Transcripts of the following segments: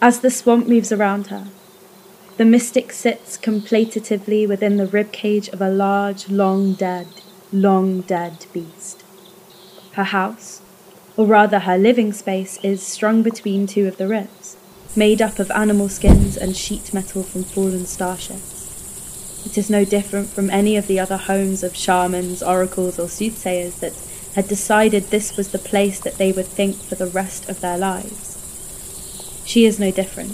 As the swamp moves around her, the mystic sits contemplatively within the ribcage of a large, long-dead beast. Her house, or rather her living space, is strung between two of the ribs, made up of animal skins and sheet metal from fallen starships. It is no different from any of the other homes of shamans, oracles, or soothsayers that had decided this was the place that they would think for the rest of their lives. She is no different,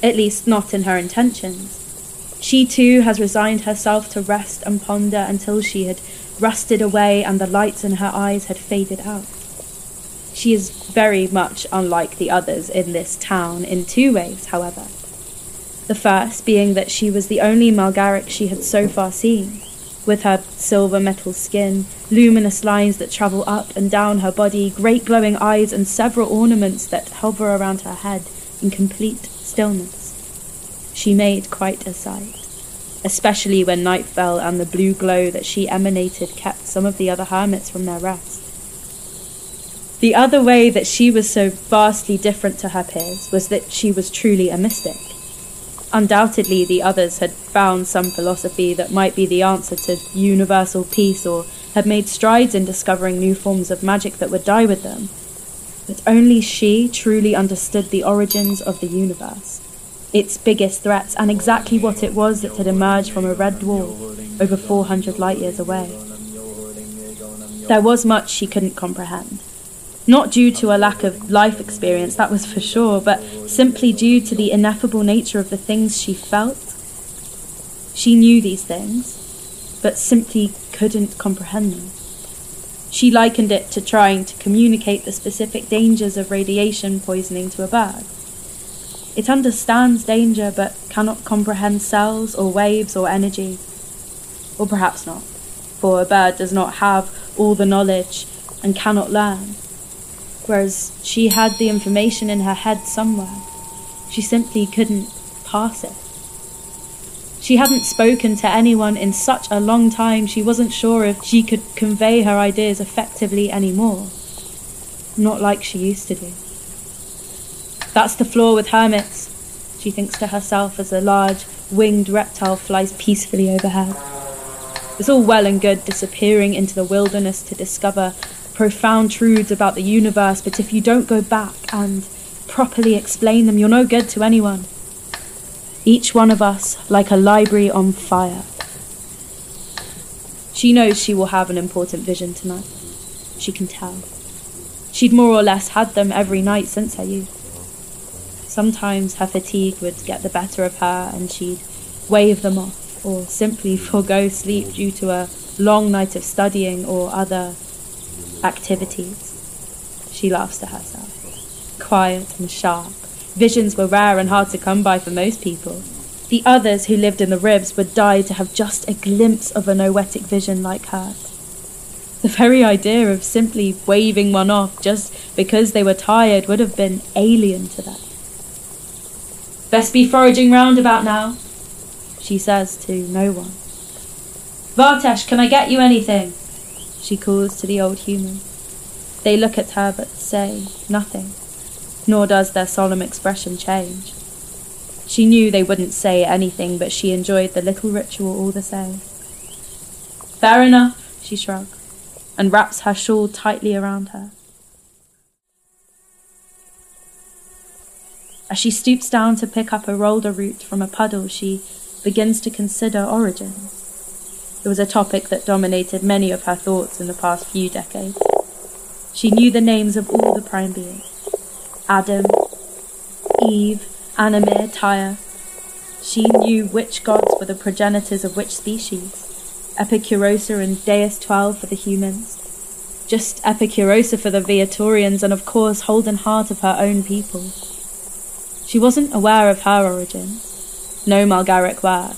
at least not in her intentions. She too has resigned herself to rest and ponder until she had rusted away and the lights in her eyes had faded out. She is very much unlike the others in this town in two ways, however. The first being that she was the only Malgaric she had so far seen, with her silver metal skin, luminous lines that travel up and down her body, great glowing eyes and several ornaments that hover around her head in complete stillness. She made quite a sight, especially when night fell and the blue glow that she emanated kept some of the other hermits from their rest. The other way that she was so vastly different to her peers was that she was truly a mystic. Undoubtedly, the others had found some philosophy that might be the answer to universal peace or had made strides in discovering new forms of magic that would die with them. But only she truly understood the origins of the universe, its biggest threats, and exactly what it was that had emerged from a red dwarf over 400 light years away. There was much she couldn't comprehend. Not due to a lack of life experience, that was for sure, but simply due to the ineffable nature of the things she felt. She knew these things, but simply couldn't comprehend them. She likened it to trying to communicate the specific dangers of radiation poisoning to a bird. It understands danger, but cannot comprehend cells or waves or energy. Or perhaps not, for a bird does not have all the knowledge and cannot learn. Whereas she had the information in her head somewhere. She simply couldn't pass it. She hadn't spoken to anyone in such a long time, she wasn't sure if she could convey her ideas effectively anymore. Not like she used to do. That's the flaw with hermits, she thinks to herself as a large, winged reptile flies peacefully overhead. It's all well and good disappearing into the wilderness to discover profound truths about the universe, but if you don't go back and properly explain them, you're no good to anyone. Each one of us like a library on fire. She knows she will have an important vision tonight. She can tell. She'd more or less had them every night since her youth. Sometimes her fatigue would get the better of her and she'd wave them off or simply forego sleep due to a long night of studying or other activities. She laughs to herself. Quiet and sharp. Visions were rare and hard to come by for most people. The others who lived in the ribs would die to have just a glimpse of a noetic vision like hers. The very idea of simply waving one off just because they were tired would have been alien to them. "Best be foraging round about now," she says to no one. "Vartesh, can I get you anything?" she calls to the old human. They look at her but say nothing, nor does their solemn expression change. She knew they wouldn't say anything, but she enjoyed the little ritual all the same. "Fair enough," she shrugs, and wraps her shawl tightly around her. As she stoops down to pick up a rolder root from a puddle, she begins to consider origins. It was a topic that dominated many of her thoughts in the past few decades. She knew the names of all the prime beings. Adam, Eve, Anamir, Tyre. She knew which gods were the progenitors of which species. Epicurosa and Deus 12 for the humans. Just Epicurosa for the Veatorians, and of course Holden Heart of her own people. She wasn't aware of her origins. No Malgaric were.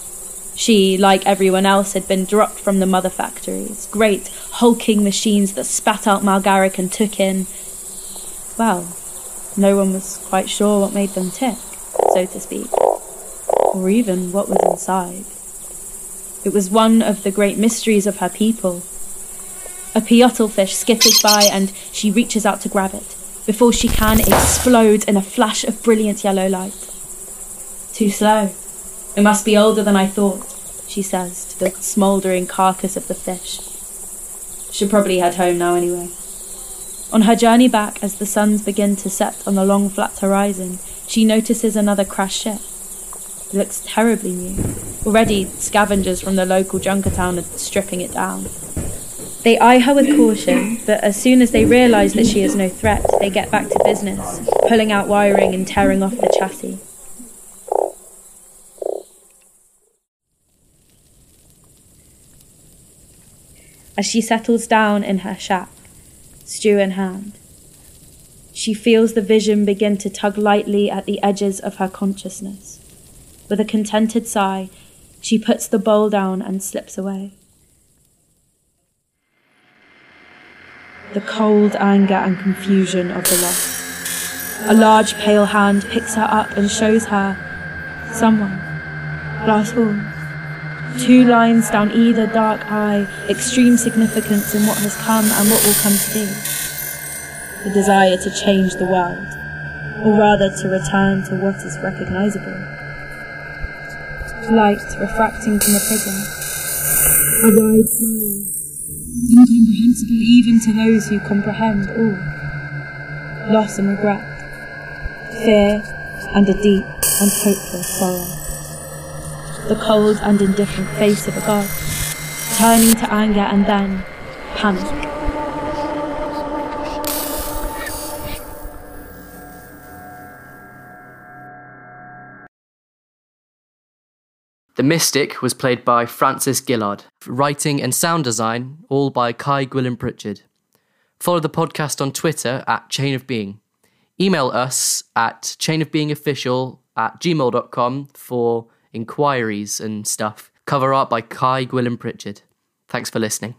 She, like everyone else, had been dropped from the mother factories, great, hulking machines that spat out Malgaric and took in, well, no one was quite sure what made them tick, so to speak, or even what was inside. It was one of the great mysteries of her people. A peyottlefish skitters by and she reaches out to grab it, before she can explode in a flash of brilliant yellow light. "Too slow. It must be older than I thought," she says to the smouldering carcass of the fish. "Should probably head home now anyway." On her journey back, as the suns begin to set on the long flat horizon, she notices another crashed ship. It looks terribly new. Already, scavengers from the local junker town are stripping it down. They eye her with caution, but as soon as they realise that she is no threat, they get back to business, pulling out wiring and tearing off the chassis. As she settles down in her shack, stew in hand, she feels the vision begin to tug lightly at the edges of her consciousness. With a contented sigh, she puts the bowl down and slips away. The cold anger and confusion of the loss. A large pale hand picks her up and shows her someone. Glass Horns. Two lines down either dark eye, extreme significance in what has come and what will come to be. The desire to change the world, or rather to return to what is recognisable. Light refracting from a prism. A wide smile. Incomprehensible even to those who comprehend all. Loss and regret, fear, and a deep and hopeless sorrow. The cold and indifferent face of a god, turning to anger and then panic. The Mystic was played by Francis Gillard. Writing and sound design, all by Kai Gwilym Pritchard. Follow the podcast on Twitter at Chain of Being. Email us at chainofbeingofficial@gmail.com for inquiries and stuff. Cover art by Kai Gwilym Pritchard. Thanks for listening.